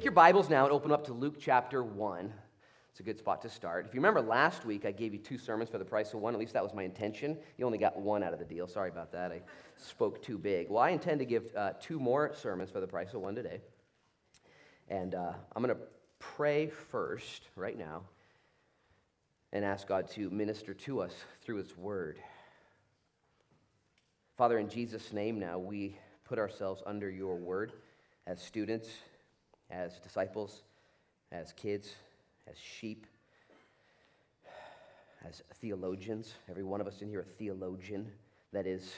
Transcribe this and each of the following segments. Take your Bibles now and open up to Luke chapter 1. It's a good spot to start. If you remember last week, I gave you two sermons for the price of one. At least that was my intention. You only got one out of the deal. Sorry about that. I spoke too big. Well, I intend to give two more sermons for the price of one today. And I'm going to pray first right now and ask God to minister to us through His Word. Father, in Jesus' name now, we put ourselves under Your Word as students, as disciples, as kids, as sheep, as theologians. Every one of us in here a theologian. That is,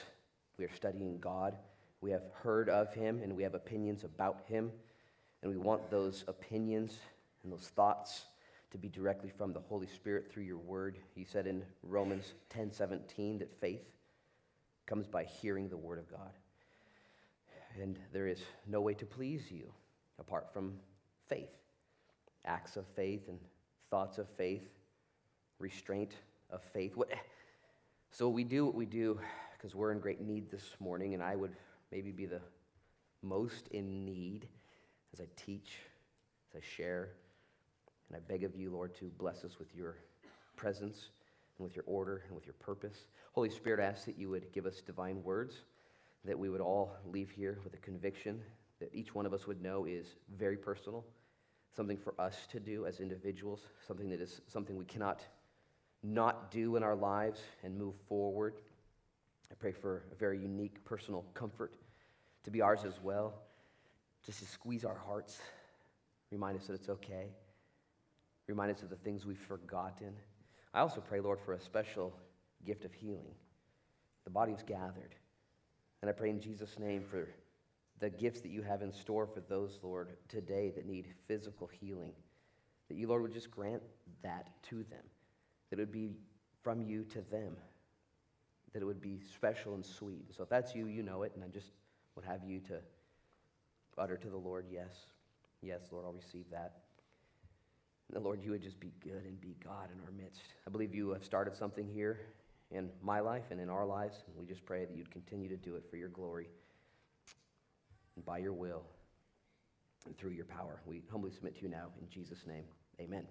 we are studying God. We have heard of Him, and we have opinions about Him. And we want those opinions and those thoughts to be directly from the Holy Spirit through Your Word. You said in Romans 10:17 that faith comes by hearing the Word of God. And there is no way to please You apart from faith, acts of faith and thoughts of faith, restraint of faith. So we do what we do because we're in great need this morning, and I would maybe be the most in need as I teach, as I share, and I beg of You, Lord, to bless us with Your presence and with Your order and with Your purpose. Holy Spirit, I ask that You would give us divine words, that we would all leave here with a conviction that each one of us would know is very personal, something for us to do as individuals, something that is something we cannot not do in our lives and move forward. I pray for a very unique personal comfort to be ours as well, just to squeeze our hearts, remind us that it's okay, remind us of the things we've forgotten. I also pray, Lord, for a special gift of healing. The body's gathered, and I pray in Jesus' name for the gifts that You have in store for those, Lord, today that need physical healing, that You, Lord, would just grant that to them, that it would be from You to them, that it would be special and sweet. So if that's You, You know it, and I just would have you to utter to the Lord, yes, yes, Lord, I'll receive that. And the Lord, You would just be good and be God in our midst. I believe You have started something here in my life and in our lives, and we just pray that You'd continue to do it for Your glory, and by Your will, and through Your power. We humbly submit to You now, in Jesus' name, amen.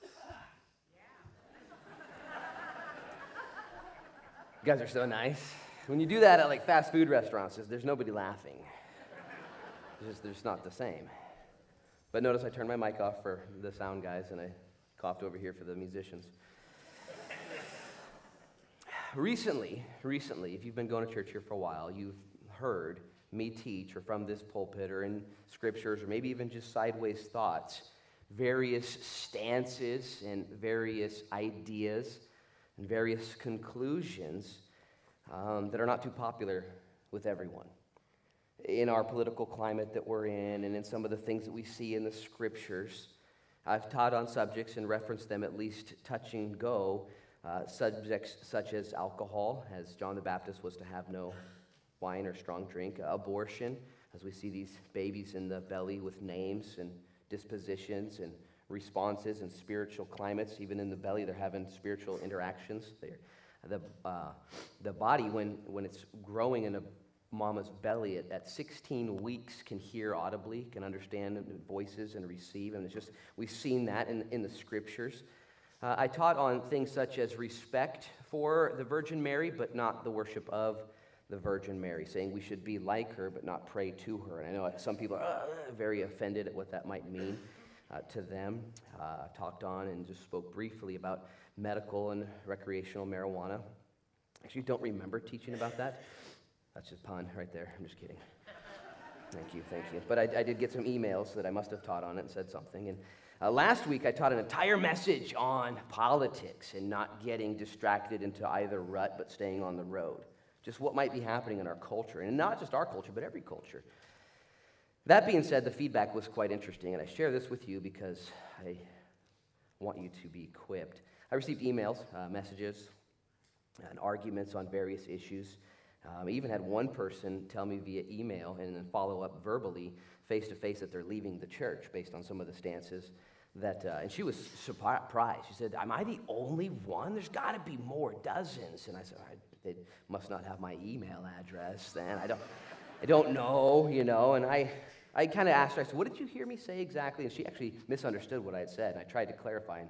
You guys are so nice. When you do that at like fast food restaurants, there's nobody laughing. It's not the same. But notice I turned my mic off for the sound guys, and I coughed over here for the musicians. Recently, if you've been going to church here for a while, you've heard me teach, or from this pulpit, or in scriptures, or maybe even just sideways thoughts, various stances and various ideas and various conclusions that are not too popular with everyone. In our political climate that we're in, and in some of the things that we see in the scriptures, I've taught on subjects and referenced them at least touch and go, subjects such as alcohol, as John the Baptist was to have no wine or strong drink, abortion, as we see these babies in the belly with names and dispositions and responses and spiritual climates. Even in the belly, they're having spiritual interactions. The body, when it's growing in a mama's belly at 16 weeks, can hear audibly, can understand voices and receive. And it's just, we've seen that in the scriptures. I taught on things such as respect for the Virgin Mary, but not the worship of the Virgin Mary, saying we should be like her but not pray to her. And I know some people are very offended at what that might mean to them. Talked on and just spoke briefly about medical and recreational marijuana. Actually, don't remember teaching about that. That's just pun right there. I'm just kidding. Thank you. But I did get some emails that I must have taught on it and said something. And last week I taught an entire message on politics and not getting distracted into either rut but staying on the road. Just what might be happening in our culture, and not just our culture, but every culture. That being said, the feedback was quite interesting, and I share this with you because I want you to be equipped. I received emails, messages, and arguments on various issues. I even had one person tell me via email and then follow up verbally, face-to-face, that they're leaving the church based on some of the stances. And she was surprised. She said, am I the only one? There's got to be more, dozens. And I said, they must not have my email address then. I don't know, you know. And I, I kind of asked her, I said, what did you hear me say exactly? And she actually misunderstood what I had said. And I tried to clarify, and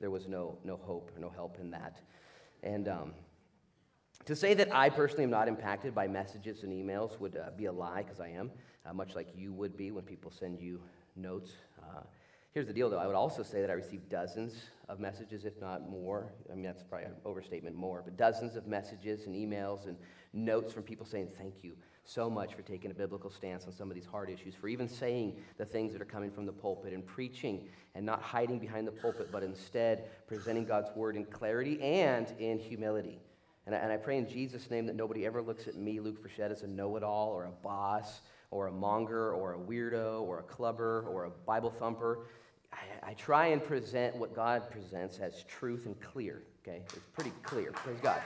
there was no hope or no help in that. And to say that I personally am not impacted by messages and emails would be a lie, because I am, much like you would be when people send you notes. Here's the deal, though. I would also say that I received dozens of messages, if not more. I mean, that's probably an overstatement, more, but dozens of messages and emails and notes from people saying, thank you so much for taking a biblical stance on some of these hard issues, for even saying the things that are coming from the pulpit and preaching and not hiding behind the pulpit, but instead presenting God's word in clarity and in humility. And I pray in Jesus' name that nobody ever looks at me, Luke Froeschle, as a know-it-all or a boss or a monger or a weirdo or a clubber or a Bible thumper. I try and present what God presents as truth and clear, okay? It's pretty clear. Praise God.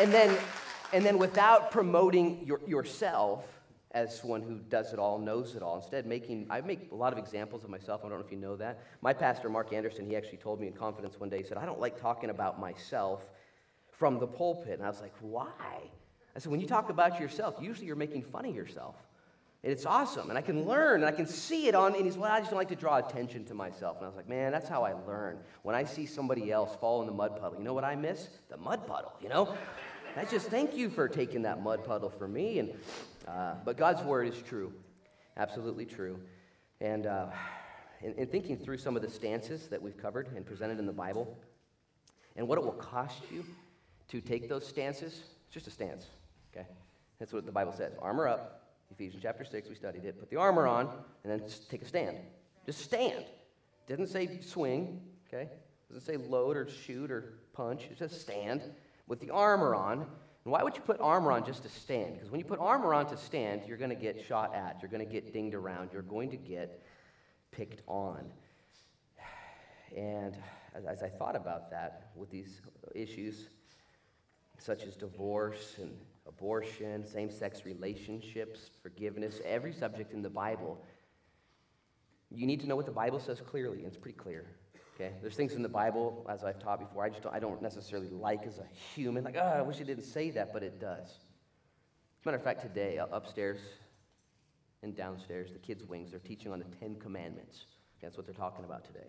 And then without promoting yourself as one who does it all, knows it all, instead I make a lot of examples of myself. I don't know if you know that. My pastor, Mark Anderson, he actually told me in confidence one day, he said, I don't like talking about myself from the pulpit. And I was like, why? I said, when you talk about yourself, usually you're making fun of yourself. And it's awesome, and I can learn, and I can see it on, and he's like, I just don't like to draw attention to myself. And I was like, man, that's how I learn. When I see somebody else fall in the mud puddle, you know what I miss? The mud puddle, you know? That's just, thank you for taking that mud puddle for me. And but God's word is true, absolutely true. And in thinking through some of the stances that we've covered and presented in the Bible, and what it will cost you to take those stances, it's just a stance, okay? That's what the Bible says, armor up. Ephesians chapter 6, we studied it. Put the armor on, and then just take a stand. Just stand. Doesn't say swing, okay? Doesn't say load or shoot or punch. It says stand with the armor on. And why would you put armor on just to stand? Because when you put armor on to stand, you're going to get shot at. You're going to get dinged around. You're going to get picked on. And as I thought about that, with these issues such as divorce and abortion, same-sex relationships, forgiveness, every subject in the Bible, you need to know what the Bible says clearly, and it's pretty clear, okay? There's things in the Bible, as I've taught before, I don't necessarily like as a human, like, oh, I wish it didn't say that, but it does. As a matter of fact, today, upstairs and downstairs, the kids' wings, they're teaching on the 10 Commandments. That's what they're talking about today.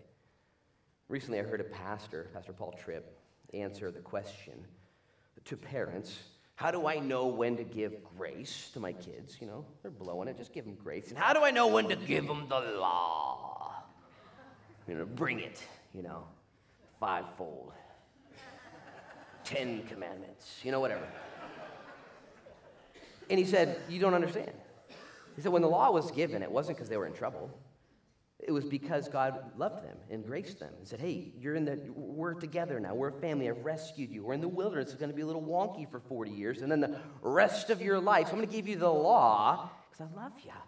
Recently, I heard a pastor, Pastor Paul Tripp, answer the question to parents, how do I know when to give grace to my kids? You know, they're blowing it. Just give them grace. And how do I know when to give them the law? You know, bring it, you know, fivefold, 10 commandments, you know, whatever. And he said, you don't understand. He said, when the law was given, it wasn't because they were in trouble. It was because God loved them and graced them and said, hey, we're together now. We're a family. I've rescued you. We're in the wilderness. It's going to be a little wonky for 40 years. And then the rest of your life, so I'm going to give you the law because I love you. And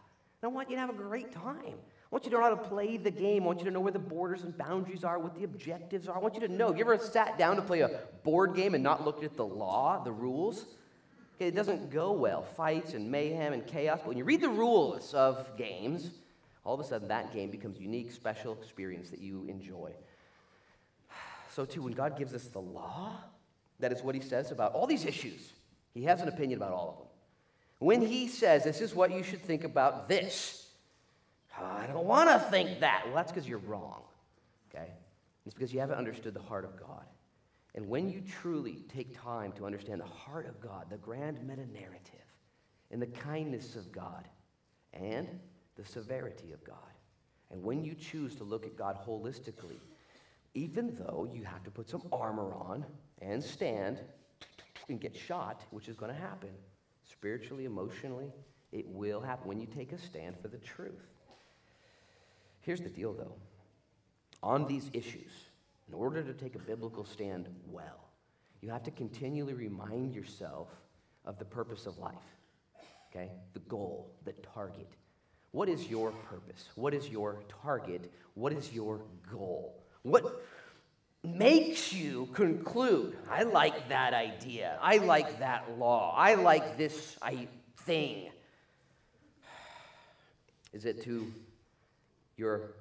I want you to have a great time. I want you to know how to play the game. I want you to know where the borders and boundaries are, what the objectives are. I want you to know. Have you ever sat down to play a board game and not looked at the law, the rules? Okay, it doesn't go well. Fights and mayhem and chaos. But when you read the rules of games, all of a sudden, that game becomes a unique, special experience that you enjoy. So, too, when God gives us the law, that is what he says about all these issues. He has an opinion about all of them. When he says, this is what you should think about this, I don't want to think that. Well, that's because you're wrong, okay? It's because you haven't understood the heart of God. And when you truly take time to understand the heart of God, the grand meta-narrative, and the kindness of God, and the severity of God. And when you choose to look at God holistically, even though you have to put some armor on and stand and get shot, which is going to happen, spiritually, emotionally, it will happen when you take a stand for the truth. Here's the deal, though. On these issues, in order to take a biblical stand well, you have to continually remind yourself of the purpose of life, okay? The goal, the target. What is your purpose? What is your target? What is your goal? What makes you conclude, I like that idea. I like that law. I like this thing. Is it to your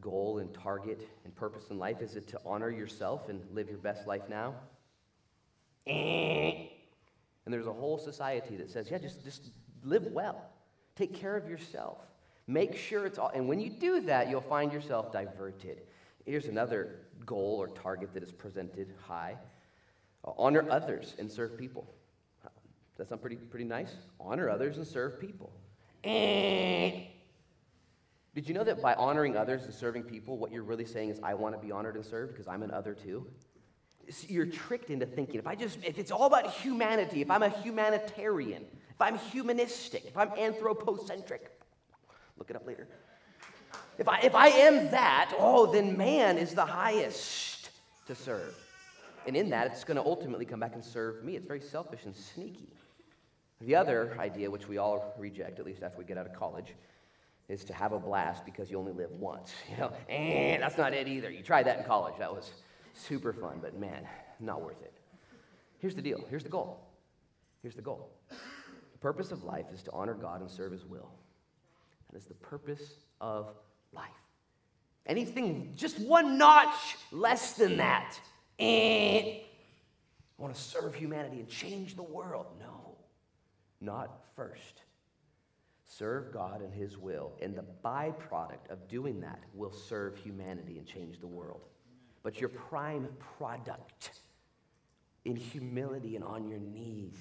goal and target and purpose in life? Is it to honor yourself and live your best life now? And there's a whole society that says, yeah, just live well. Take care of yourself. Make sure it's all. And when you do that, you'll find yourself diverted. Here's another goal or target that is presented high. Honor others and serve people. That sounds pretty nice. Honor others and serve people. Did you know that by honoring others and serving people, what you're really saying is, I want to be honored and served because I'm an other too? So you're tricked into thinking, if it's all about humanity, if I'm a humanitarian, if I'm humanistic, if I'm anthropocentric, look it up later. If I am that, then man is the highest to serve. And in that, it's going to ultimately come back and serve me. It's very selfish and sneaky. The other idea, which we all reject, at least after we get out of college, is to have a blast because you only live once. That's not it either. You tried that in college. That was super fun, but man, not worth it. Here's the deal. Here's the goal. Here's the goal. The purpose of life is to honor God and serve his will. That is the purpose of life. Anything just one notch less than that. I want to serve humanity and change the world. No, not first. Serve God and his will, and the byproduct of doing that will serve humanity and change the world. But your prime product, in humility and on your knees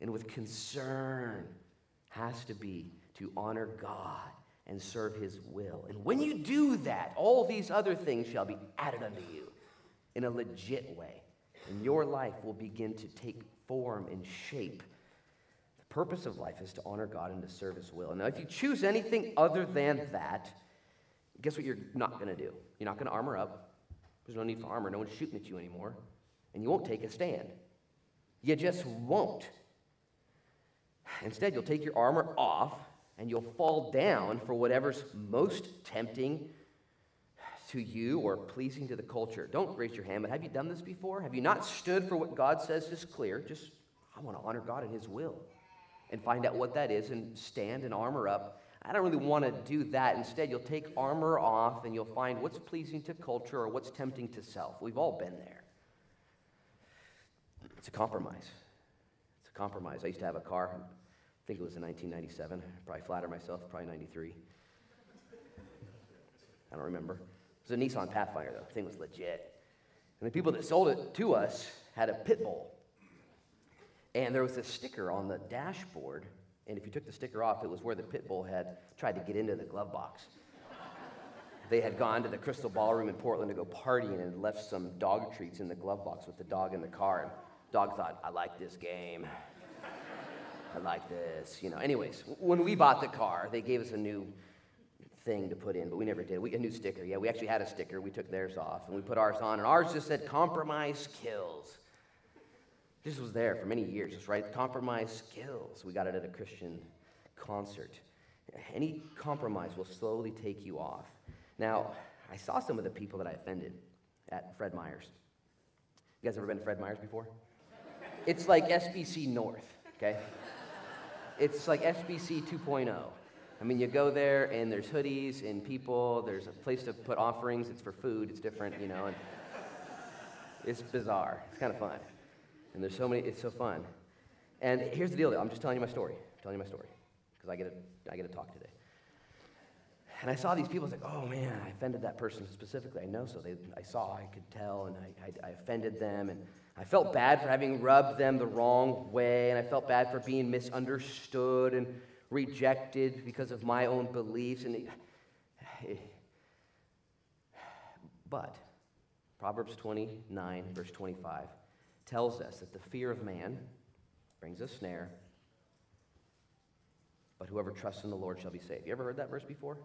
and with concern, has to be to honor God and serve his will. And when you do that, all these other things shall be added unto you in a legit way. And your life will begin to take form and shape. The purpose of life is to honor God and to serve his will. Now, if you choose anything other than that, guess what you're not going to do? You're not going to armor up. There's no need for armor. No one's shooting at you anymore. And you won't take a stand. You just won't. Instead, you'll take your armor off, and you'll fall down for whatever's most tempting to you or pleasing to the culture. Don't raise your hand, but have you done this before? Have you not stood for what God says is clear? Just, I want to honor God and his will, and find out what that is and stand and armor up. I don't really want to do that. Instead, you'll take armor off and you'll find what's pleasing to culture or what's tempting to self. We've all been there. It's a compromise. It's a compromise. I used to have a car. I think it was in 1997. Probably flatter myself. Probably 93. I don't remember. It was a Nissan Pathfinder, though. The thing was legit. And the people that sold it to us had a pit bull. And there was a sticker on the dashboard. And if you took the sticker off, it was where the pit bull had tried to get into the glove box. They had gone to the Crystal Ballroom in Portland to go partying and left some dog treats in the glove box with the dog in the car. And the dog thought, I like this game. I like this. Anyways, when we bought the car, they gave us a new thing to put in, but we never did. A new sticker. Yeah, we actually had a sticker. We took theirs off, and we put ours on, and ours just said, compromise kills. This was there for many years, just right? Compromise kills. We got it at a Christian concert. Any compromise will slowly take you off. Now, I saw some of the people that I offended at Fred Meyer's. You guys ever been to Fred Meyer's before? It's like SBC North, okay? It's like SBC 2.0. I mean, you go there, and there's hoodies and people. There's a place to put offerings. It's for food. It's different, and it's bizarre. It's kind of fun. And there's so many, it's so fun. And here's the deal, though. I'm just telling you my story. I'm telling you my story. Because I get to talk today. And I saw these people. I was like, oh, man, I offended that person specifically. I know so. I could tell, and I offended them. And I felt bad for having rubbed them the wrong way. And I felt bad for being misunderstood and rejected because of my own beliefs. But Proverbs 29, verse 25, tells us that the fear of man brings a snare, but whoever trusts in the Lord shall be saved. You ever heard that verse before?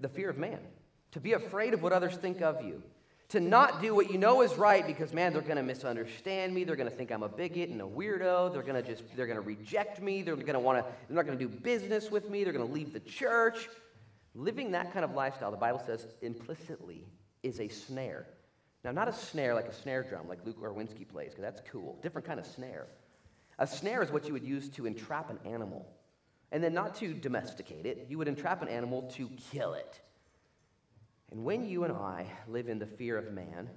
The fear of man. To be afraid of what others think of you. To not do what you know is right because, man, they're going to misunderstand me. They're going to think I'm a bigot and a weirdo. They're going to reject me. They're not going to do business with me. They're going to leave the church. Living that kind of lifestyle, the Bible says, implicitly is a snare. Now, not a snare like a snare drum, like Luke Orwinsky plays, because that's cool. Different kind of snare. A snare is what you would use to entrap an animal. And then not to domesticate it. You would entrap an animal to kill it. And when you and I live in the fear of man,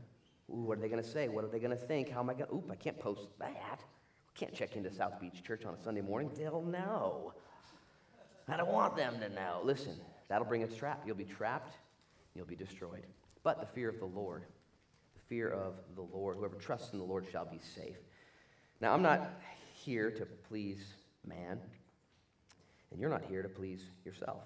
what are they going to say? What are they going to think? How am I going to? I can't post that. Can't check into South Beach Church on a Sunday morning. They'll know. I don't want them to know. Listen, that'll bring a trap. You'll be trapped. You'll be destroyed. But the fear of the Lord, the fear of the Lord, whoever trusts in the Lord shall be safe. Now, I'm not here to please man, and you're not here to please yourself.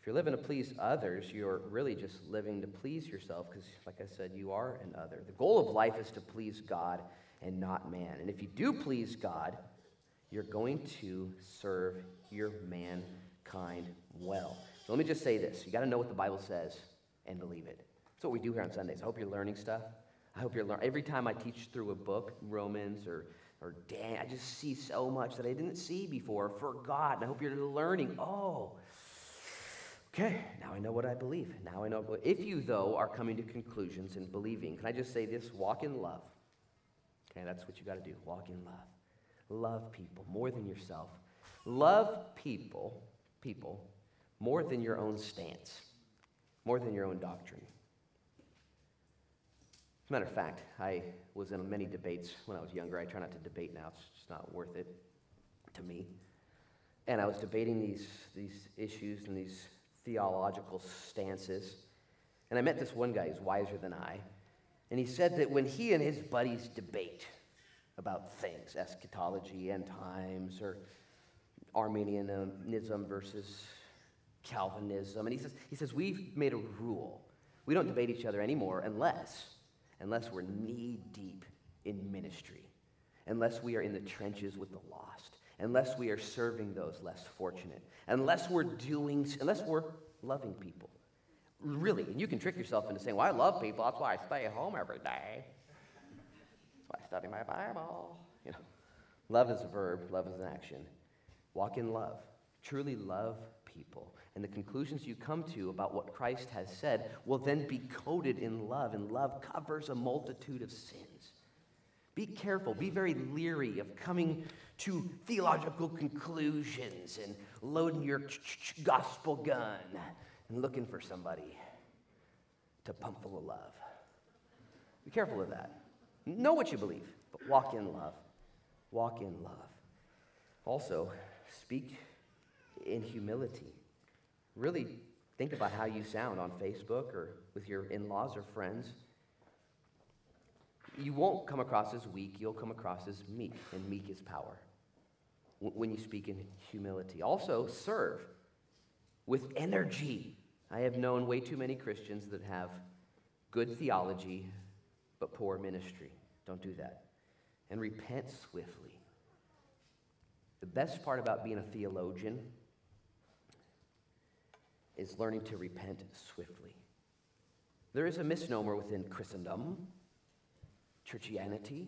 If you're living to please others, you're really just living to please yourself because, like I said, you are an other. The goal of life is to please God and not man. And if you do please God, you're going to serve your mankind well. So let me just say this. You got to know what the Bible says and believe it. That's what we do here on Sundays. I hope you're learning stuff. I hope you're learning. Every time I teach through a book, Romans or Dan, I just see so much that I didn't see before, forgot. And I hope you're learning. Oh, okay, now I know what I believe. Now I know. If you, though, are coming to conclusions and believing, can I just say this? Walk in love. Okay, that's what you got to do. Walk in love. Love people more than yourself. Love people, more than your own stance, more than your own doctrine. As a matter of fact, I was in many debates when I was younger. I try not to debate now. It's just not worth it to me. And I was debating these issues and these theological stances. And I met this one guy who's wiser than I. And he said that when he and his buddies debate about things, eschatology, end times, or Arminianism versus Calvinism, and he says we've made a rule. We don't debate each other anymore unless we're knee-deep in ministry, unless we are in the trenches with the lost, unless we are serving those less fortunate, unless we're loving people. Really, and you can trick yourself into saying, well, I love people, that's why I stay home every day. That's why I study my Bible. You know, love is a verb, love is an action. Walk in love. Truly love people. And the conclusions you come to about what Christ has said will then be coded in love, and love covers a multitude of sins. Be careful, be very leery of coming to theological conclusions and loading your gospel gun and looking for somebody to pump full of love. Be careful of that. Know what you believe, but walk in love. Walk in love. Also, speak in humility. Really think about how you sound on Facebook or with your in-laws or friends. You won't come across as weak, you'll come across as meek, and meek is power when you speak in humility. Also, serve with energy. I have known way too many Christians that have good theology but poor ministry. Don't do that. And repent swiftly. The best part about being a theologian is learning to repent swiftly. There is a misnomer within Christendom, churchianity.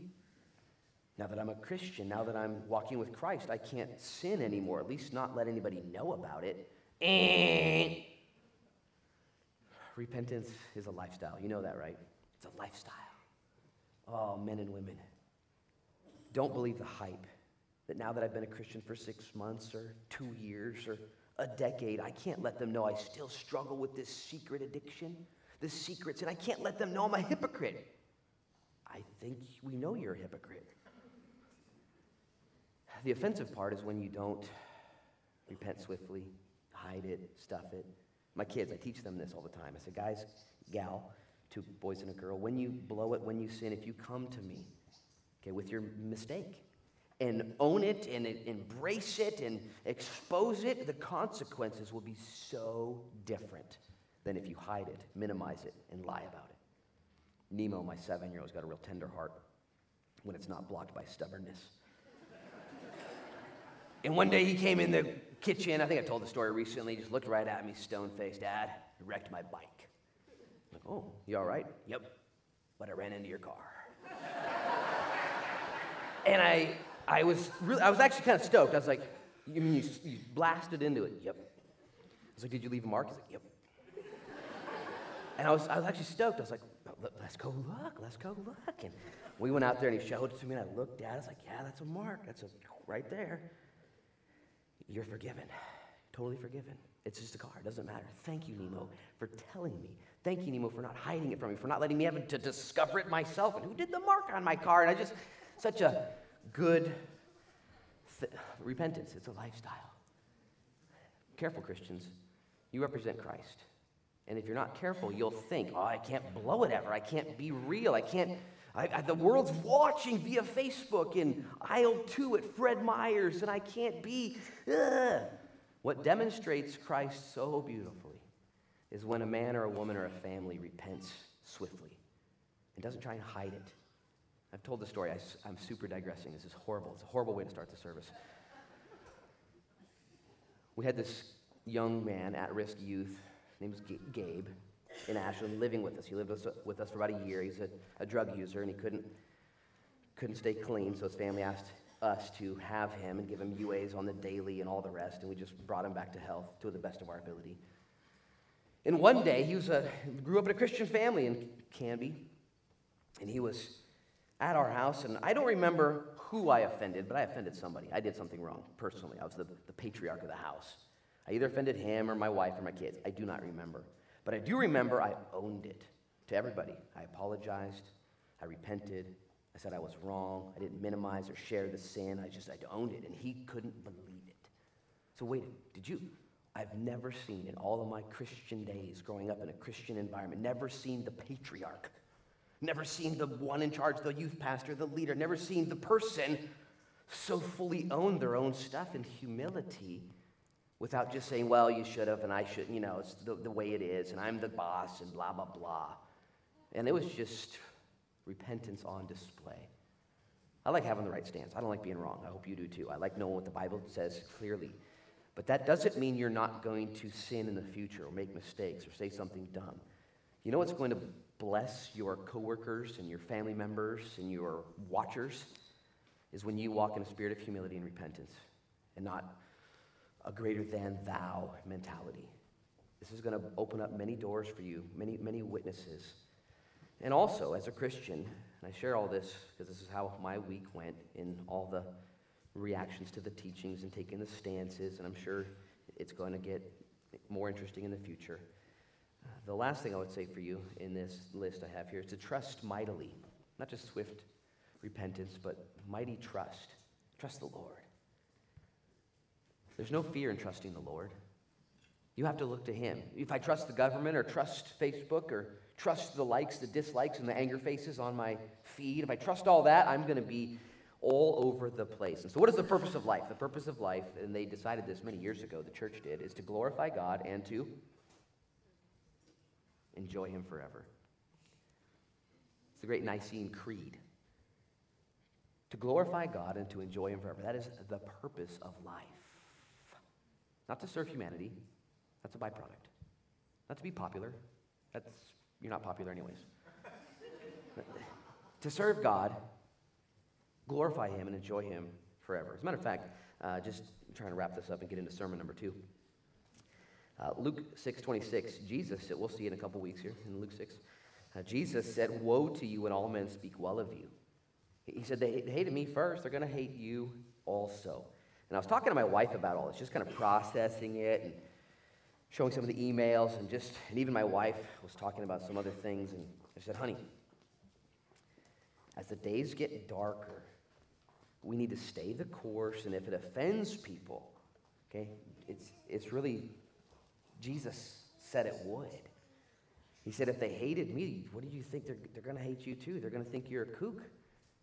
Now that I'm a Christian, now that I'm walking with Christ, I can't sin anymore, at least not let anybody know about it. Repentance is a lifestyle. You know that, right? It's a lifestyle. Oh, men and women, don't believe the hype that now that I've been a Christian for 6 months or 2 years or a decade, I can't let them know I still struggle with this secret addiction, the secrets, and I can't let them know I'm a hypocrite. I think we know you're a hypocrite. The offensive part is when you don't repent swiftly, hide it, stuff it. My kids, I teach them this all the time. I say, guys, gal, 2 boys and a girl, when you blow it, when you sin, if you come to me, okay, with your mistake, and own it, and embrace it, and expose it, the consequences will be so different than if you hide it, minimize it, and lie about it. Nemo, my 7-year-old, has got a real tender heart when it's not blocked by stubbornness. And one day he came in the kitchen, I think I told the story recently, just looked right at me, stone-faced, Dad, you wrecked my bike. I'm like, oh, you all right? Yep, but I ran into your car. And I was actually kind of stoked. I was like, you mean you blasted into it? Yep. I was like, did you leave a mark? He's like, yep. And I was actually stoked. I was like, let's go look. And we went out there and he showed it to me and I looked at it. I was like, yeah, that's a mark. That's right there. You're forgiven. Totally forgiven. It's just a car. It doesn't matter. Thank you, Nemo, for telling me. Thank you, Nemo, for not hiding it from me, for not letting me have to discover it myself. And who did the mark on my car? And I just, such a good Repentance, it's a lifestyle. Careful, Christians. You represent Christ. And if you're not careful, you'll think, oh, I can't blow it ever. I can't be real. The world's watching via Facebook in aisle 2 at Fred Meyer's, and I can't be. Ugh. What demonstrates Christ so beautifully is when a man or a woman or a family repents swiftly and doesn't try and hide it. I've told the story. I'm super digressing. This is horrible. It's a horrible way to start the service. We had this young man, at-risk youth, name was Gabe, in Ashland, living with us. He lived with us for about a year. He's a drug user, and he couldn't stay clean, so his family asked us to have him and give him UAs on the daily and all the rest, and we just brought him back to health to the best of our ability. And one day, he grew up in a Christian family in Canby, and he was at our house, and I don't remember who I offended, but I offended somebody. I did something wrong, personally. I was the patriarch of the house. I either offended him or my wife or my kids. I do not remember. But I do remember I owned it to everybody. I apologized. I repented. I said I was wrong. I didn't minimize or share the sin. I owned it, and he couldn't believe it. So wait a minute. Did you? I've never seen in all of my Christian days growing up in a Christian environment, never seen the patriarch, never seen the one in charge, the youth pastor, the leader, never seen the person so fully own their own stuff in humility without just saying, well, you should have, and I shouldn't, it's the way it is, and I'm the boss, and blah, blah, blah. And it was just repentance on display. I like having the right stance. I don't like being wrong. I hope you do too. I like knowing what the Bible says clearly. But that doesn't mean you're not going to sin in the future or make mistakes or say something dumb. You know what's going to bless your coworkers and your family members and your watchers is when you walk in a spirit of humility and repentance and not a greater than thou mentality. This is going to open up many doors for you, many, many witnesses. And also, as a Christian, and I share all this because this is how my week went in all the reactions to the teachings and taking the stances, and I'm sure it's going to get more interesting in the future. The last thing I would say for you in this list I have here is to trust mightily. Not just swift repentance, but mighty trust. Trust the Lord. There's no fear in trusting the Lord. You have to look to Him. If I trust the government or trust Facebook or trust the likes, the dislikes, and the anger faces on my feed, if I trust all that, I'm going to be all over the place. And so what is the purpose of life? The purpose of life, and they decided this many years ago, the church did, is to glorify God and to enjoy Him forever. It's the great Nicene Creed. To glorify God and to enjoy Him forever. That is the purpose of life. Not to serve humanity. That's a byproduct. Not to be popular. You're not popular anyways. To serve God, glorify Him, and enjoy Him forever. As a matter of fact, just trying to wrap this up and get into sermon number 2. Luke 6:26, Jesus said, we'll see in a couple weeks here in Luke 6. Jesus said, woe to you when all men speak well of you. He said, they hated me first. They're going to hate you also. And I was talking to my wife about all this, just kind of processing it and showing some of the emails, and even my wife was talking about some other things. And I said, honey, as the days get darker, we need to stay the course. And if it offends people, okay, it's really, Jesus said it would. He said, if they hated me, what do you think? They're going to hate you too. They're going to think you're a kook.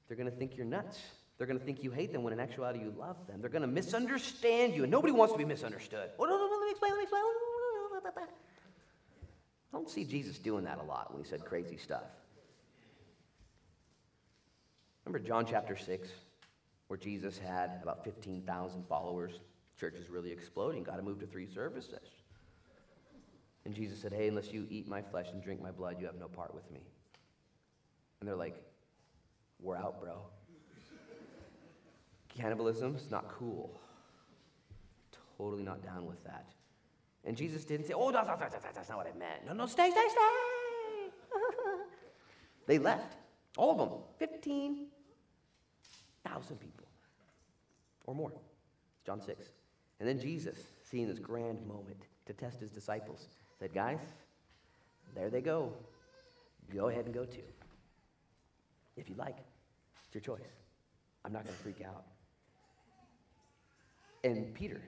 They're going to think you're nuts. They're going to think you hate them when in actuality you love them. They're going to misunderstand you, and nobody wants to be misunderstood. Oh, no, let me explain. I don't see Jesus doing that a lot when He said crazy stuff. Remember John chapter 6, where Jesus had about 15,000 followers. Church is really exploding. Got to move to 3 services. And Jesus said, hey, unless you eat my flesh and drink my blood, you have no part with me. And they're like, we're out, bro. Cannibalism is not cool. Totally not down with that. And Jesus didn't say, oh, that's not what I meant. No, stay. They left. All of them. 15,000 people or more. John 6. And then Jesus, seeing this grand moment to test His disciples, said, guys, there they go. Go ahead and go too. If you like. It's your choice. I'm not going to freak out. And Peter,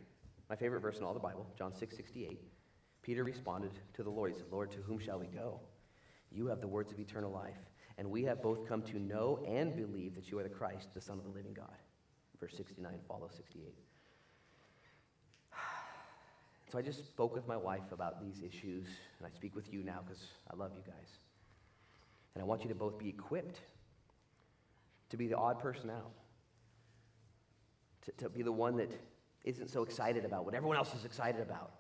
my favorite verse in all the Bible, John 6:68, Peter responded to the Lord. He said, Lord, to whom shall we go? You have the words of eternal life, and we have both come to know and believe that you are the Christ, the Son of the living God. Verse 69 follows 68. So I just spoke with my wife about these issues, and I speak with you now because I love you guys. And I want you to both be equipped to be the odd person out, to be the one that isn't so excited about what everyone else is excited about,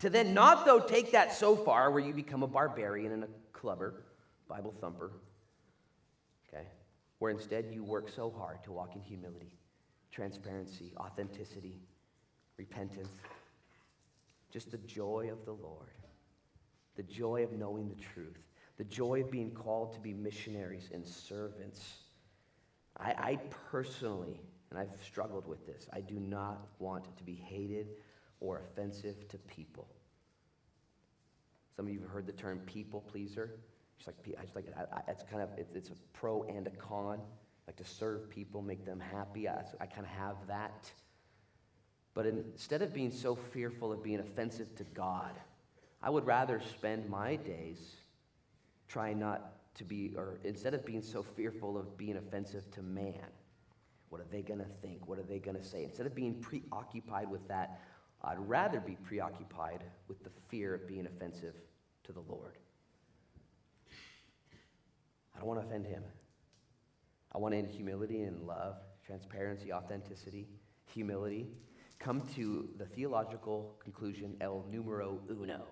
to then not, though, take that so far where you become a barbarian and a clubber, Bible thumper, okay, where instead you work so hard to walk in humility, transparency, authenticity, repentance, just the joy of the Lord, the joy of knowing the truth, the joy of being called to be missionaries and servants. I personally, and I've struggled with this, I do not want to be hated or offensive to people. Some of you have heard the term people pleaser. It's a pro and a con. Like to serve people, make them happy. I kind of have that. But instead of being so fearful of being offensive to God, I would rather spend my days trying not to be, or instead of being so fearful of being offensive to man, what are they going to think? What are they going to say? Instead of being preoccupied with that, I'd rather be preoccupied with the fear of being offensive to the Lord. I don't want to offend him. I want to, in humility and love, transparency, authenticity, humility, come to the theological conclusion, el numero uno.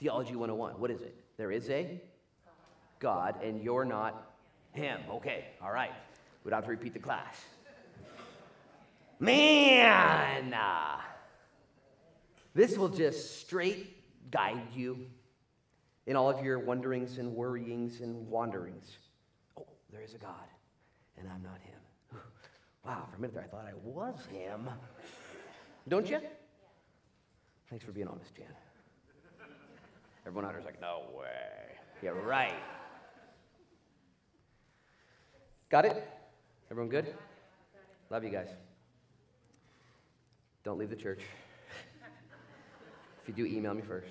Theology 101. What is it? There is a God, and you're not him. Okay, all right. We don't have to repeat the class. Man! This will just straight guide you in all of your wonderings and worryings and wanderings. Oh, there is a God, and I'm not him. Wow, for a minute there, I thought I was him. Don't you? Thanks for being honest, Jan. Everyone out there's like, no way. Yeah, right. Got it? Everyone good? Love you guys. Don't leave the church. If you do, email me first.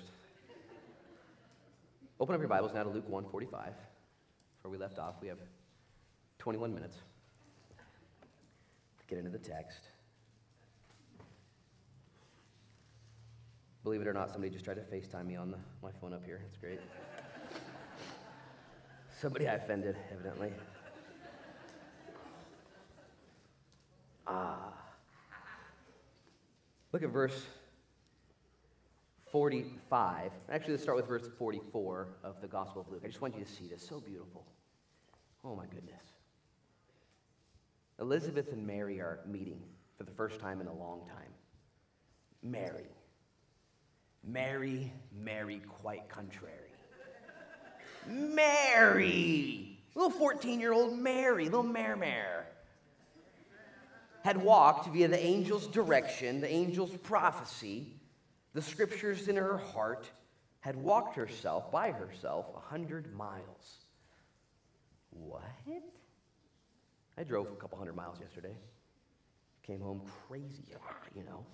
Open up your Bibles now to Luke 1:45. Where we left off, we have 21 minutes to get into the text. Believe it or not, somebody just tried to FaceTime me on my phone up here. It's great. Somebody I offended, evidently. Look at verse 45. Actually, let's start with verse 44 of the Gospel of Luke. I just want you to see this. So beautiful. Oh, my goodness. Elizabeth and Mary are meeting for the first time in a long time. Mary, quite contrary. Mary! Little 14-year-old Mary, little mare, had walked via the angel's direction, the angel's prophecy, the scriptures in her heart, had walked herself, by herself, 100 miles. What? I drove a couple 100 miles yesterday. Came home crazy, you know.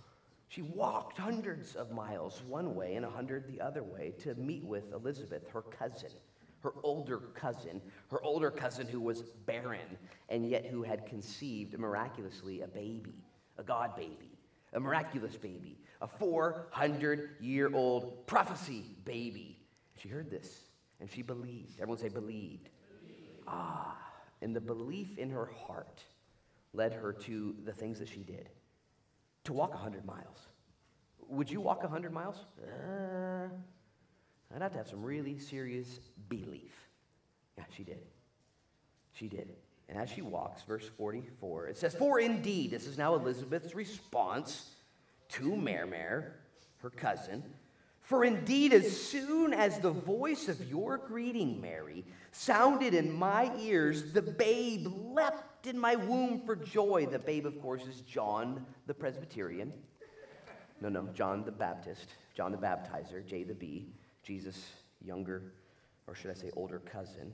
She walked hundreds of miles one way and 100 the other way to meet with Elizabeth, her cousin, her older cousin who was barren and yet who had conceived miraculously a baby, a God baby, a miraculous baby, a 400-year-old prophecy baby. She heard this, and she believed. Everyone say believed. And the belief in her heart led her to the things that she did, to walk 100 miles. Would you walk 100 miles? I'd have to have some really serious belief. Yeah, she did. She did. And as she walks, verse 44, it says, for indeed, this is now Elizabeth's response to Mare, her cousin. For indeed, as soon as the voice of your greeting, Mary, sounded in my ears, the babe leapt in my womb for joy. The babe, of course, is John the Presbyterian. No, John the Baptist, John the Baptizer, J the B, Jesus' younger, or should I say older cousin.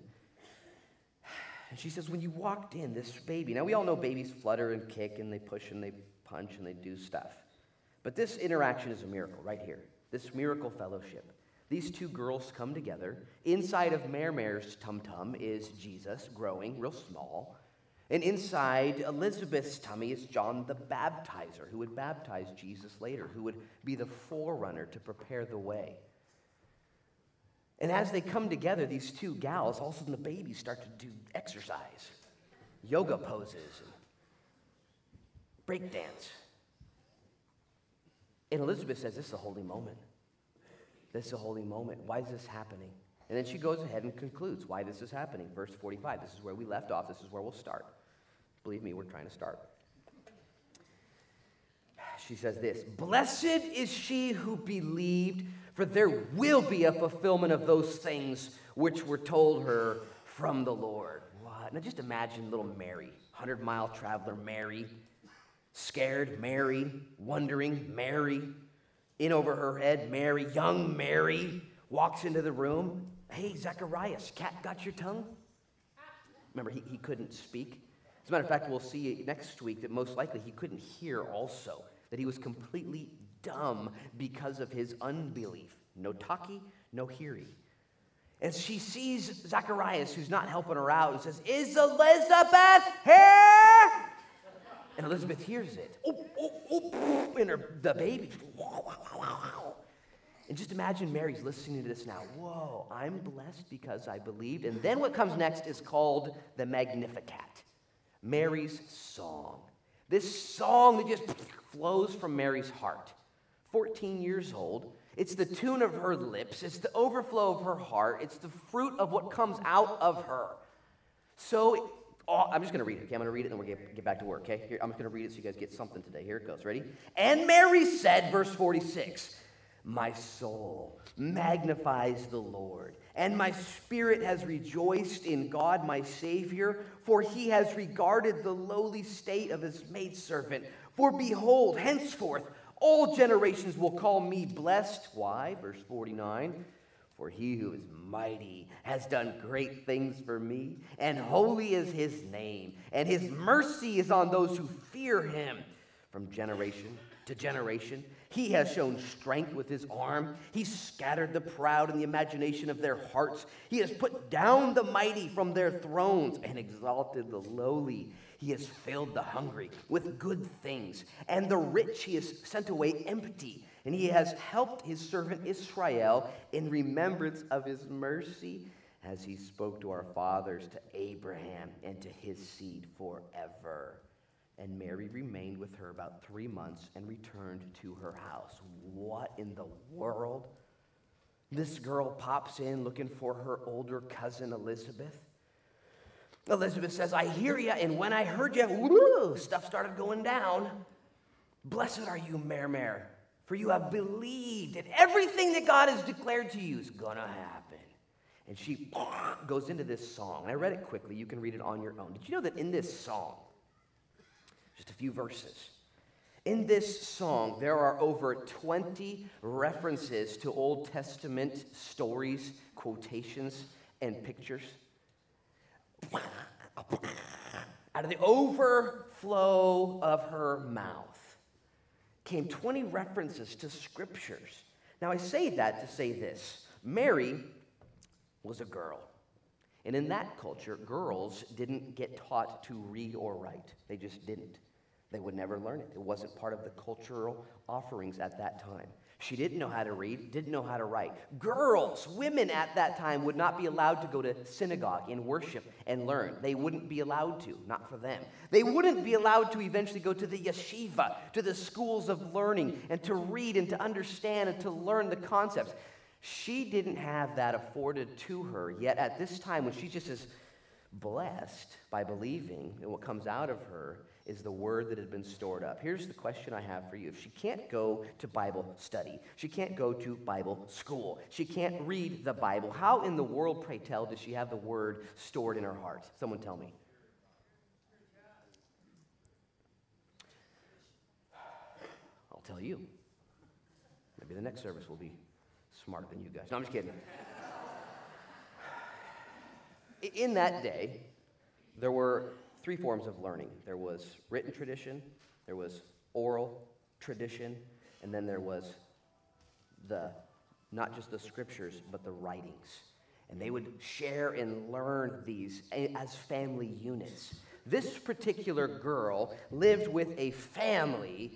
And she says, when you walked in, this baby. Now, we all know babies flutter and kick, and they push, and they punch and they do stuff. But this interaction is a miracle right here, this miracle fellowship. These two girls come together. Inside of Mare Mare's tum-tum is Jesus growing real small. And inside Elizabeth's tummy is John the Baptizer, who would baptize Jesus later, who would be the forerunner to prepare the way. And as they come together, these two gals, all of a sudden the babies start to do exercise, yoga poses, and break dance. And Elizabeth says, this is a holy moment. This is a holy moment. Why is this happening? And then she goes ahead and concludes why this is happening. Verse 45, this is where we left off. This is where we'll start. Believe me, we're trying to start. She says this, "Blessed is she who believed, for there will be a fulfillment of those things which were told her from the Lord." What? Now just imagine little Mary, 100-mile traveler Mary, scared Mary, wondering Mary, in over her head, Mary, young Mary, walks into the room. "Hey, Zacharias, cat got your tongue?" Remember, he couldn't speak. As a matter of fact, we'll see next week that most likely he couldn't hear also, that he was completely dumb because of his unbelief. No talkie, no hearing. And she sees Zacharias, who's not helping her out, and says, "Is Elizabeth here?" And Elizabeth hears it. Oh, oh, oh, and the baby. And just imagine Mary's listening to this now. Whoa, I'm blessed because I believed. And then what comes next is called the Magnificat, Mary's song. This song that just flows from Mary's heart. 14 years old. It's the tune of her lips. It's the overflow of her heart. It's the fruit of what comes out of her. So I'm just going to read it, okay? I'm going to read it and then we'll get back to work, okay? Here, I'm just going to read it so you guys get something today. Here it goes. Ready? "And Mary said," verse 46, "My soul magnifies the Lord, and my spirit has rejoiced in God my Savior, for he has regarded the lowly state of his maidservant. For behold, henceforth all generations will call me blessed." Why? Verse 49, "For he who is mighty has done great things for me, and holy is his name, and his mercy is on those who fear him from generation to generation. He has shown strength with his arm. He scattered the proud in the imagination of their hearts. He has put down the mighty from their thrones and exalted the lowly. He has filled the hungry with good things, and the rich he has sent away empty. And he has helped his servant Israel in remembrance of his mercy, as he spoke to our fathers, to Abraham, and to his seed forever." And Mary remained with her about 3 months and returned to her house. What in the world? This girl pops in looking for her older cousin Elizabeth. Elizabeth says, "I hear you, and when I heard you, woo, stuff started going down. Blessed are you, Mare Mare, for you have believed that everything that God has declared to you is going to happen." And she goes into this song. And I read it quickly. You can read it on your own. Did you know that in this song, just a few verses, in this song, there are over 20 references to Old Testament stories, quotations, and pictures? Out of the overflow of her mouth came 20 references to scriptures. Now, I say that to say this. Mary was a girl. And in that culture, girls didn't get taught to read or write. They just didn't. They would never learn it. It wasn't part of the cultural offerings at that time. She didn't know how to read, didn't know how to write. Girls, women at that time would not be allowed to go to synagogue and worship and learn. They wouldn't be allowed to, not for them. They wouldn't be allowed to eventually go to the yeshiva, to the schools of learning, and to read and to understand and to learn the concepts. She didn't have that afforded to her, yet at this time when she just is blessed by believing, and what comes out of her is the word that had been stored up. Here's the question I have for you. If she can't go to Bible study, she can't go to Bible school, she can't read the Bible, how in the world, pray tell, does she have the word stored in her heart? Someone tell me. I'll tell you. Maybe the next service will be smarter than you guys. No, I'm just kidding. In that day, there were three forms of learning. There was written tradition, there was oral tradition, and then there was the, not just the scriptures, but the writings. And they would share and learn these as family units. This particular girl lived with a family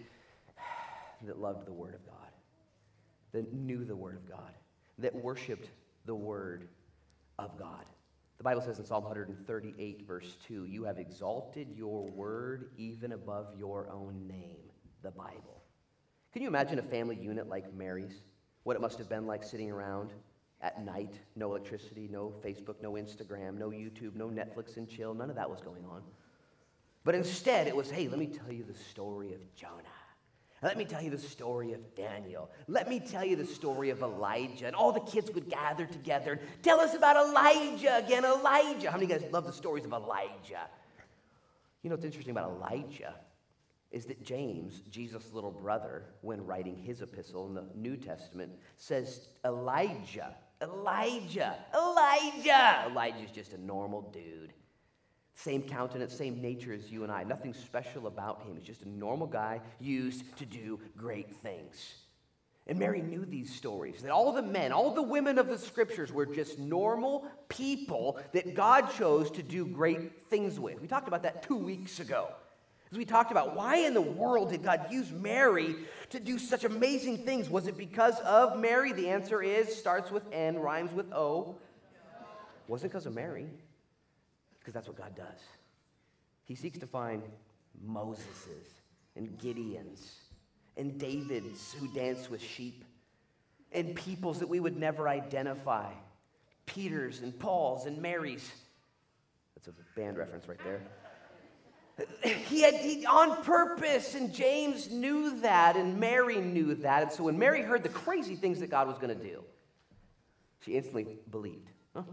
that loved the Word of God, that knew the Word of God, that worshiped the Word of God. The Bible says in Psalm 138, verse 2, you have exalted your word even above your own name, the Bible. Can you imagine a family unit like Mary's? What it must have been like sitting around at night, no electricity, no Facebook, no Instagram, no YouTube, no Netflix and chill. None of that was going on. But instead it was, hey, let me tell you the story of Jonah. Let me tell you the story of Daniel. Let me tell you the story of Elijah. And all the kids would gather together and tell us about Elijah again, Elijah. How many of you guys love the stories of Elijah? You know what's interesting about Elijah is that James, Jesus' little brother, when writing his epistle in the New Testament, says Elijah, Elijah, Elijah. Elijah's just a normal dude. Same countenance, same nature as you and I. Nothing special about him. He's just a normal guy used to do great things. And Mary knew these stories, that all the men, all the women of the scriptures were just normal people that God chose to do great things with. We talked about that 2 weeks ago. As we talked about, why in the world did God use Mary to do such amazing things? Was it because of Mary? The answer is, starts with N, rhymes with O. Wasn't because of Mary. Because that's what God does. He seeks to find Moseses and Gideons and Davids who dance with sheep and peoples that we would never identify. Peters and Pauls and Marys. That's a band reference right there. He on purpose, and James knew that, and Mary knew that. And so when Mary heard the crazy things that God was going to do, she instantly believed. Oh,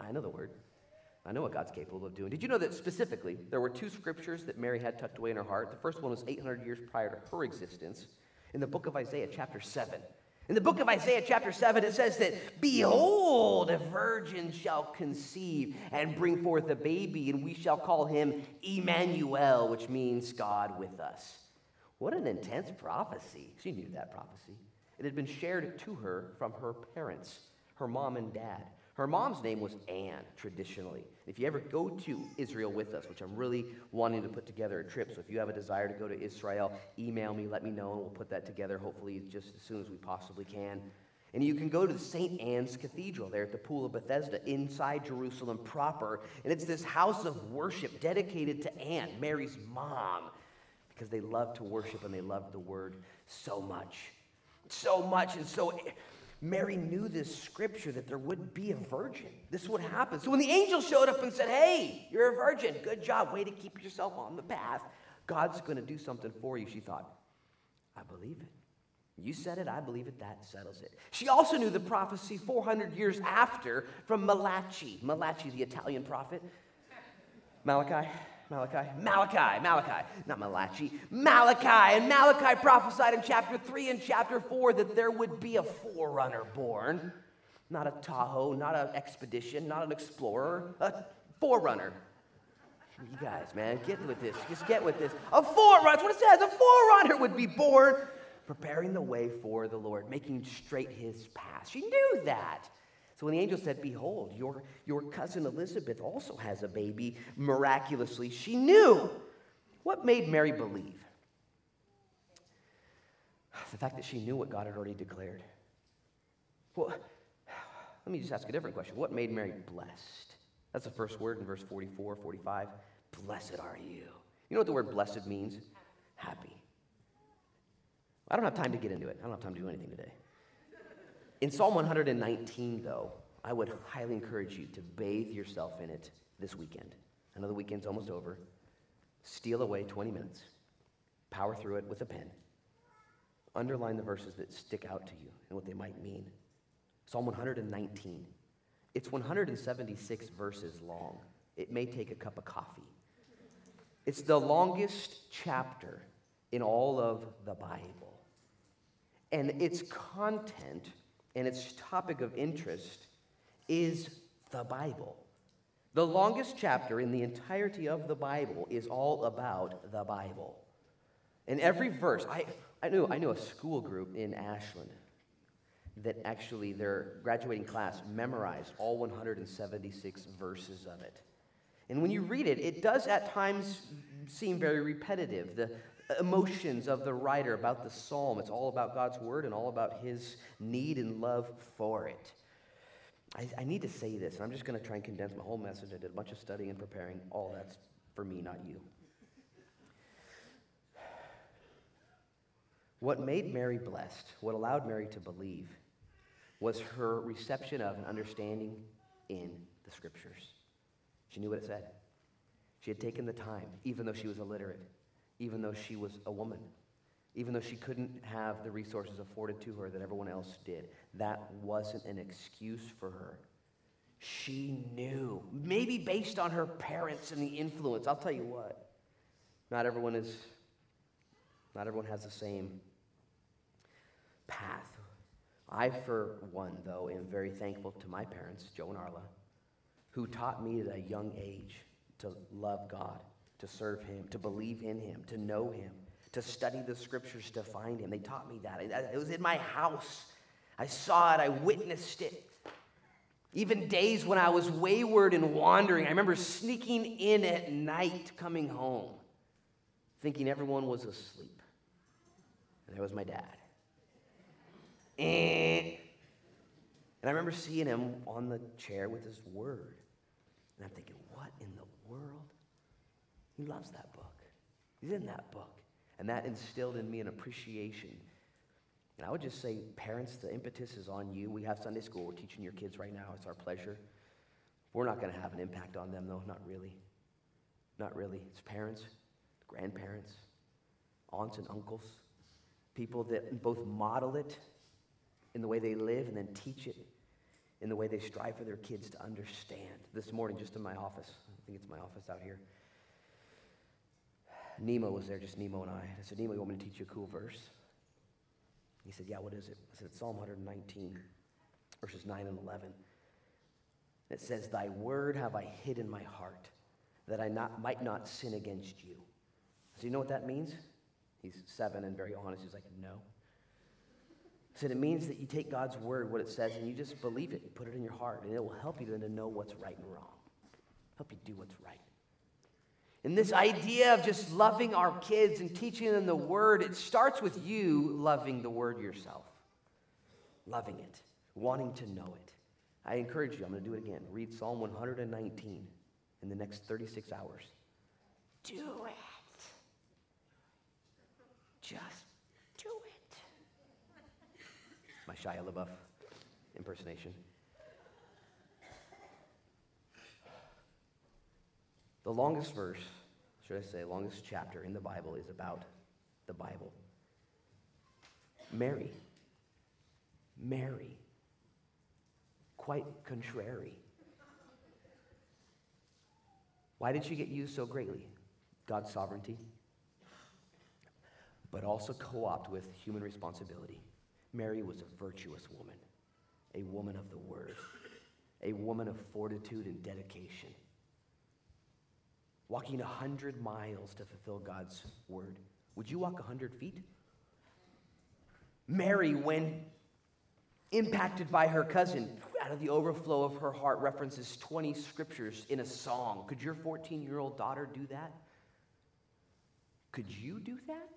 I know the word. I know what God's capable of doing. Did you know that specifically there were two scriptures that Mary had tucked away in her heart? The first one was 800 years prior to her existence in the book of Isaiah chapter 7. In the book of Isaiah chapter 7, it says that, behold, a virgin shall conceive and bring forth a baby, and we shall call him Emmanuel, which means God with us. What an intense prophecy. She knew that prophecy. It had been shared to her from her parents, her mom and dad. Her mom's name was Anne, traditionally. If you ever go to Israel with us, which I'm really wanting to put together a trip, so if you have a desire to go to Israel, email me, let me know, and we'll put that together hopefully just as soon as we possibly can. And you can go to the St. Anne's Cathedral there at the Pool of Bethesda inside Jerusalem proper, and it's this house of worship dedicated to Anne, Mary's mom, because they loved to worship and they loved the word so much. So much, and so... Mary knew this scripture that there would be a virgin. This would happen. So when the angel showed up and said, hey, you're a virgin. Good job. Way to keep yourself on the path. God's going to do something for you. She thought, I believe it. You said it. I believe it. That settles it. She also knew the prophecy 400 years after from Malachi. Malachi, the Italian prophet. Malachi. And Malachi prophesied in chapter 3 and chapter 4 that there would be a forerunner born. Not a Tahoe, not an expedition, not an explorer. A forerunner. You guys, man, get with this. Just get with this. A forerunner. That's what it says. A forerunner would be born, preparing the way for the Lord, making straight his path. She knew that. So when the angel said, behold, your cousin Elizabeth also has a baby, miraculously, she knew. What made Mary believe? The fact that she knew what God had already declared. Well, let me just ask a different question. What made Mary blessed? That's the first word in verse 44, 45. Blessed are you. You know what the word blessed means? Happy. I don't have time to get into it. I don't have time to do anything today. In Psalm 119, though, I would highly encourage you to bathe yourself in it this weekend. I know the weekend's almost over. Steal away 20 minutes. Power through it with a pen. Underline the verses that stick out to you and what they might mean. Psalm 119. It's 176 verses long. It may take a cup of coffee. It's the longest chapter in all of the Bible. And its content... and its topic of interest is the Bible. The longest chapter in the entirety of the Bible is all about the Bible. And every verse, I knew a school group in Ashland that actually their graduating class memorized all 176 verses of it. And when you read it, it does at times seem very repetitive. The emotions of the writer about the psalm, it's all about God's word and all about his need and love for it. I need to say this, and I'm just going to try and condense my whole message. I did a bunch of studying and preparing. All that's for me, not you. What made Mary blessed, what allowed Mary to believe, was her reception of and understanding in the Scriptures. She knew what it said. She had taken the time, even though she was illiterate, even though she was a woman, even though she couldn't have the resources afforded to her that everyone else did. That wasn't an excuse for her. She knew, maybe based on her parents and the influence. I'll tell you what, not everyone has the same path. I, for one, though, am very thankful to my parents, Joe and Arla, who taught me at a young age to love God, to serve him, to believe in him, to know him, to study the Scriptures to find him. They taught me that. It was in my house. I saw it. I witnessed it. Even days when I was wayward and wandering, I remember sneaking in at night, coming home, thinking everyone was asleep. And there was my dad. And I remember seeing him on the chair with his word. And I'm thinking, what in the world? He loves that book. He's in that book. And that instilled in me an appreciation. And I would just say, parents, the impetus is on you. We have Sunday school. We're teaching your kids right now. It's our pleasure. We're not going to have an impact on them, though. Not really. Not really. It's parents, grandparents, aunts and uncles, people that both model it in the way they live and then teach it in the way they strive for their kids to understand. This morning, just in my office, I think it's my office out here, Nemo was there, just Nemo and I. I said, Nemo, you want me to teach you a cool verse? He said, yeah, what is it? I said, it's Psalm 119, verses 9 and 11. It says, thy word have I hid in my heart, that I might not sin against you. I said, you know what that means? He's 7 and very honest. He's like, no. I said, it means that you take God's word, what it says, and you just believe it. You put it in your heart, and it will help you then to know what's right and wrong. Help you do what's right. And this idea of just loving our kids and teaching them the word, it starts with you loving the word yourself. Loving it. Wanting to know it. I encourage you, I'm going to do it again. Read Psalm 119 in the next 36 hours. Do it. Just do it. It's my Shia LaBeouf impersonation. The longest verse, should I say, longest chapter in the Bible is about the Bible. Mary, quite contrary. Why did she get used so greatly? God's sovereignty, but also co-opted with human responsibility. Mary was a virtuous woman, a woman of the word, a woman of fortitude and dedication. Walking 100 miles to fulfill God's word. Would you walk 100 feet? Mary, when impacted by her cousin, out of the overflow of her heart, references 20 scriptures in a song. Could your 14-year-old daughter do that? Could you do that?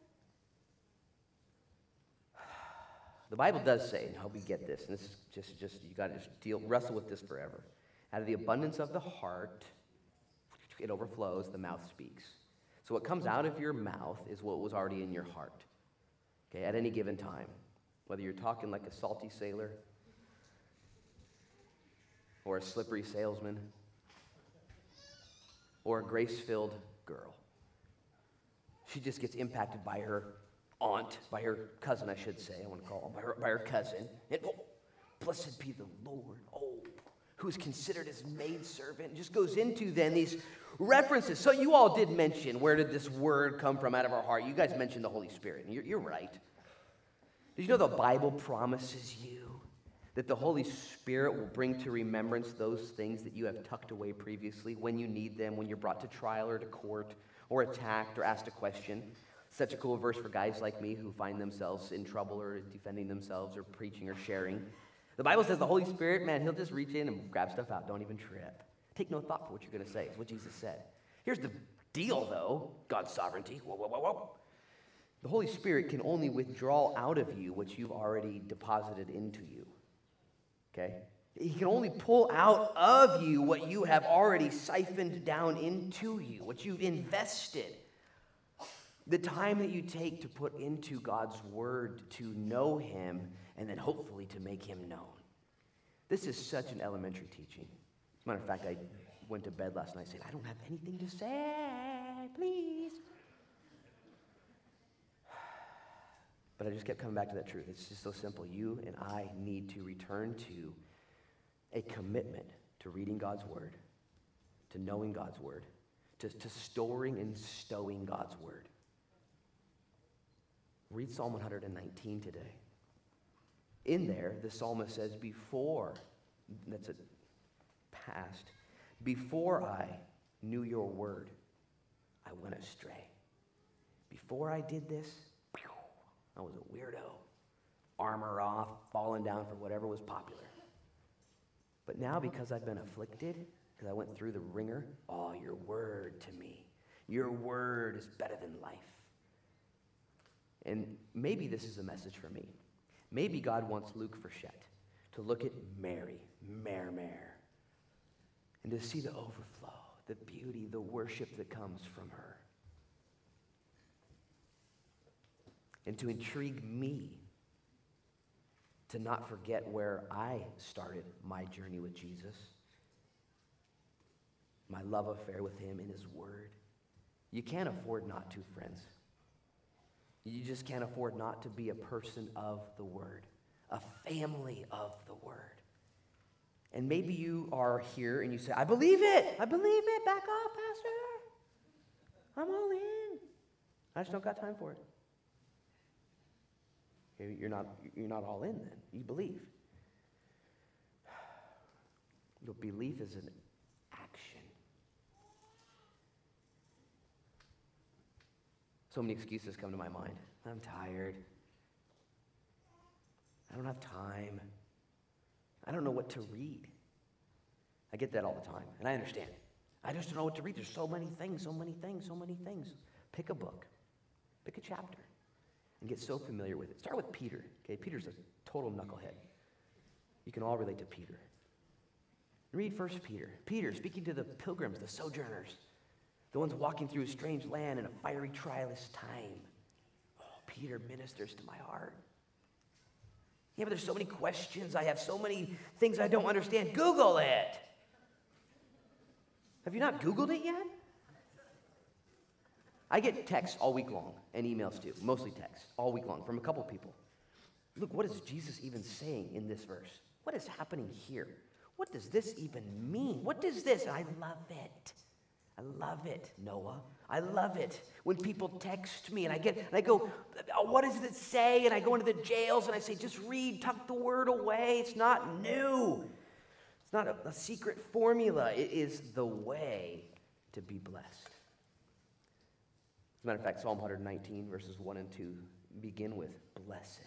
The Bible does say, and I hope you get this, and this is just you got to just wrestle with this forever. Out of the abundance of the heart, it overflows, the mouth speaks. So what comes out of your mouth is what was already in your heart, okay, at any given time. Whether you're talking like a salty sailor or a slippery salesman or a grace-filled girl. She just gets impacted by her aunt, by her cousin, I should say, I want to call him, by her cousin. And, oh, blessed be the Lord, oh, who is considered his maidservant, just goes into then these references. So you all did mention, where did this word come from out of our heart? You guys mentioned the Holy Spirit, and you're right. Did you know the Bible promises you that the Holy Spirit will bring to remembrance those things that you have tucked away previously when you need them, when you're brought to trial or to court or attacked or asked a question? Such a cool verse for guys like me who find themselves in trouble or defending themselves or preaching or sharing. The Bible says the Holy Spirit, man, he'll just reach in and grab stuff out. Don't even trip. Take no thought for what you're going to say. It's what Jesus said. Here's the deal, though. God's sovereignty. Whoa, whoa, whoa, whoa. The Holy Spirit can only withdraw out of you what you've already deposited into you. Okay? He can only pull out of you what you have already siphoned down into you, what you've invested. The time that you take to put into God's word to know him and then hopefully to make him known. This is such an elementary teaching. As a matter of fact, I went to bed last night saying, I don't have anything to say, please. But I just kept coming back to that truth. It's just so simple. You and I need to return to a commitment to reading God's word, to knowing God's word, to storing and stowing God's word. Read Psalm 119 today. In there, the psalmist says, before, that's a past, before I knew your word, I went astray. Before I did this, I was a weirdo, armor off, falling down for whatever was popular. But now, because I've been afflicted, because I went through the ringer, oh, your word to me. Your word is better than life. And maybe this is a message for me. Maybe God wants Luke Froeschle to look at Mary, and to see the overflow, the beauty, the worship that comes from her. And to intrigue me to not forget where I started my journey with Jesus, my love affair with him and his word. You can't afford not to, friends. You just can't afford not to be a person of the word, a family of the word. And maybe you are here and you say, I believe it, back off, Pastor. I'm all in. I just don't got time for it. You're not all in then. You believe. Your belief is an action. So many excuses come to my mind. I'm tired. I don't have time. I don't know what to read. I get that all the time, and I understand. I just don't know what to read. There's so many things. Pick a book. Pick a chapter. And get so familiar with it. Start with Peter. Okay, Peter's a total knucklehead. You can all relate to Peter. Read First Peter. Peter, speaking to the pilgrims, the sojourners, the ones walking through a strange land in a fiery trialless time. Oh, Peter ministers to my heart. Yeah, but there's so many questions. I have so many things I don't understand. Google it. Have you not Googled it yet? I get texts all week long, and emails too, mostly texts, all week long from a couple people. Look, what is Jesus even saying in this verse? What is happening here? What does this even mean? What is this? I love it. I love it, Noah. I love it when people text me, and I go, what does it say? And I go into the jails, and I say, just read, tuck the word away. It's not new. It's not a secret formula. It is the way to be blessed. As a matter of fact, Psalm 119, verses 1 and 2, begin with, blessed.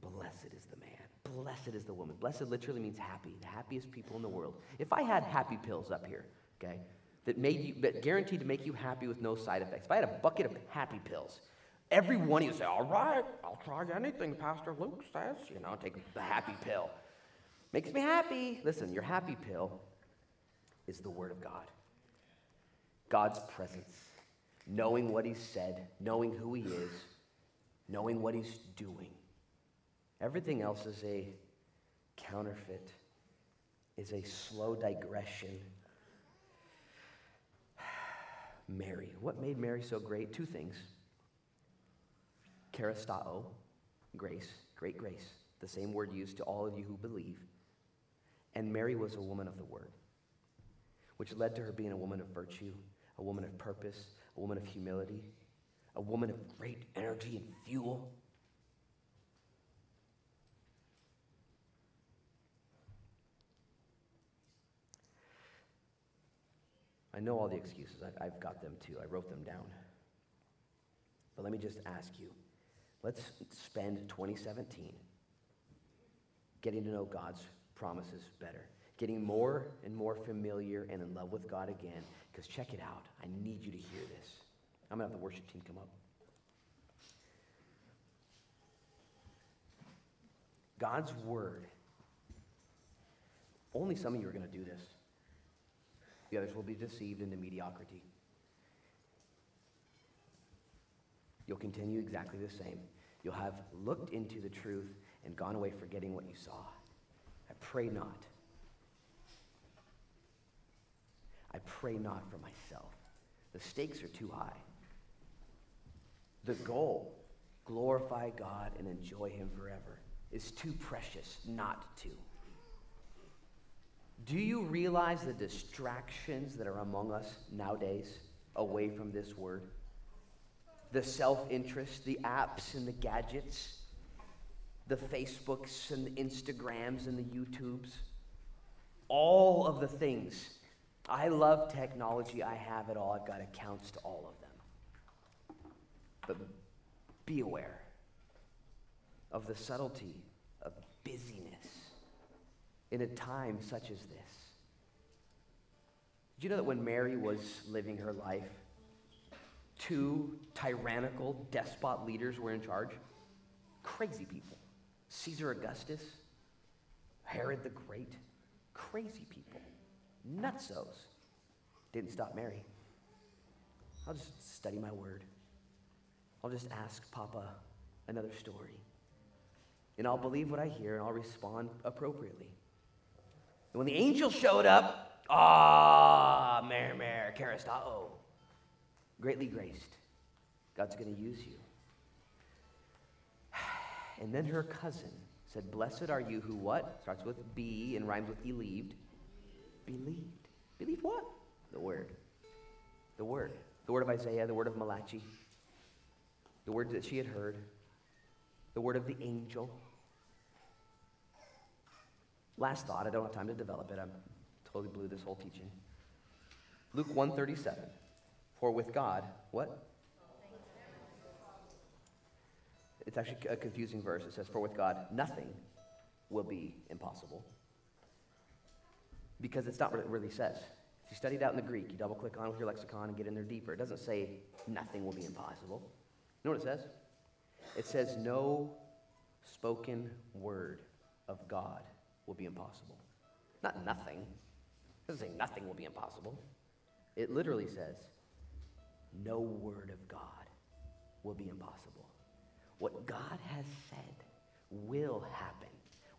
Blessed is the man. Blessed is the woman. Blessed literally means happy, the happiest people in the world. If I had happy pills up here, okay, that guaranteed to make you happy with no side effects, if I had a bucket of happy pills, every one of you would say, all right, I'll try anything Pastor Luke says. You know, take the happy pill. Makes me happy. Listen, your happy pill is the word of God. God's presence. Knowing what he said, knowing who he is, knowing what he's doing. Everything else is a counterfeit, is a slow digression. Mary. What made Mary so great? Two things. Charistao, grace, great grace, the same word used to all of you who believe. And Mary was a woman of the word, which led to her being a woman of virtue, a woman of purpose, a woman of humility, a woman of great energy and fuel. I know all the excuses. I've got them too. I wrote them down. But let me just ask you, let's spend 2017 getting to know God's promises better, getting more and more familiar and in love with God again, because check it out. I need you to hear this. I'm going to have the worship team come up. God's word. Only some of you are going to do this. The others will be deceived into mediocrity. You'll continue exactly the same. You'll have looked into the truth and gone away forgetting what you saw. I pray not. I pray not for myself. The stakes are too high. The goal, glorify God and enjoy him forever, is too precious not to. Do you realize the distractions that are among us nowadays away from this word? The self-interest, the apps and the gadgets, the Facebooks and the Instagrams and the YouTubes, all of the things. I love technology. I have it all. I've got accounts to all of them. But be aware of the subtlety of busyness in a time such as this. Did you know that when Mary was living her life, two tyrannical despot leaders were in charge? Crazy people. Caesar Augustus, Herod the Great, crazy people, nutsos. Didn't stop Mary. I'll just study my word. I'll just ask Papa another story. And I'll believe what I hear and I'll respond appropriately. And when the angel showed up, Mary, Caristao. Greatly graced. God's going to use you. And then her cousin said, blessed are you who what? Starts with B and rhymes with believed. Believed. Believed what? The word. The word. The word of Isaiah, the word of Malachi, the word that she had heard, the word of the angel. Last thought, I don't have time to develop it. I totally blew this whole teaching. Luke 1:37. For with God, what? It's actually a confusing verse. It says, for with God, nothing will be impossible. Because it's not what it really says. If you study it out in the Greek, you double click on with your lexicon and get in there deeper. It doesn't say nothing will be impossible. You know what it says? It says no spoken word of God will be impossible. Not nothing. It doesn't say nothing will be impossible. It literally says, no word of God will be impossible. What God has said will happen.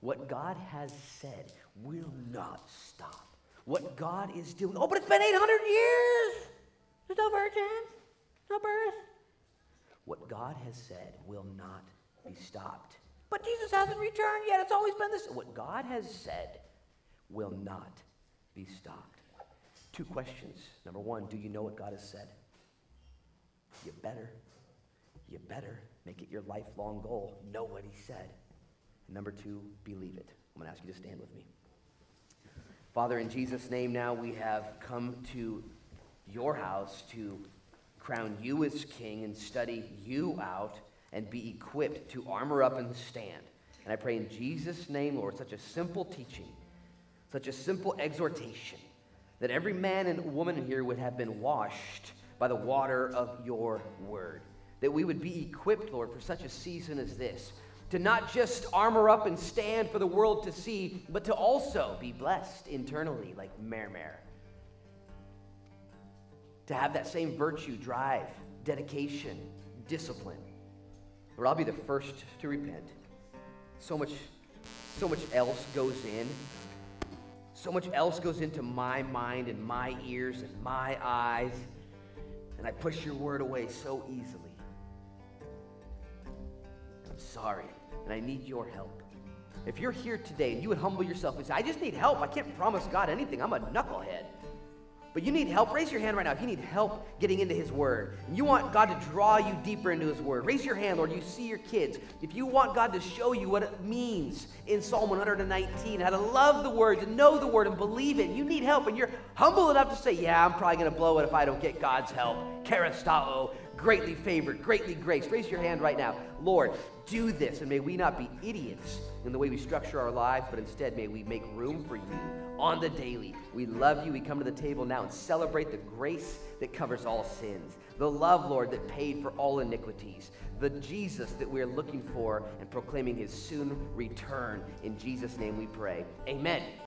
What God has said will not stop. What God is doing, but it's been 800 years. There's no virgins, no birth. What God has said will not be stopped. But Jesus hasn't returned yet. It's always been this. What God has said will not be stopped. Two questions. Number one, do you know what God has said? You better make it your lifelong goal. Know what he said. And number two, believe it. I'm going to ask you to stand with me. Father, in Jesus' name now we have come to your house to crown you as king and study you out and be equipped to armor up and stand. And I pray in Jesus' name, Lord, such a simple teaching, such a simple exhortation, that every man and woman here would have been washed by the water of your word, that we would be equipped, Lord, for such a season as this, to not just armor up and stand for the world to see, but to also be blessed internally like Mary, to have that same virtue, drive, dedication, discipline. Lord, I'll be the first to repent. So much else goes in. So much else goes into my mind and my ears and my eyes. And I push your word away so easily. I'm sorry, and I need your help. If you're here today and you would humble yourself and say, I just need help. I can't promise God anything. I'm a knucklehead. But you need help. Raise your hand right now if you need help getting into his word. And you want God to draw you deeper into his word. Raise your hand, Lord. You see your kids. If you want God to show you what it means in Psalm 119, how to love the word, to know the word, and believe it, you need help. And you're humble enough to say, yeah, I'm probably going to blow it if I don't get God's help. Caristao. greatly favored, greatly graced. Raise your hand right now. Lord, do this, and may we not be idiots in the way we structure our lives, but instead may we make room for you on the daily. We love you. We come to the table now and celebrate the grace that covers all sins, the love, Lord, that paid for all iniquities, the Jesus that we're looking for and proclaiming his soon return. In Jesus' name we pray. Amen.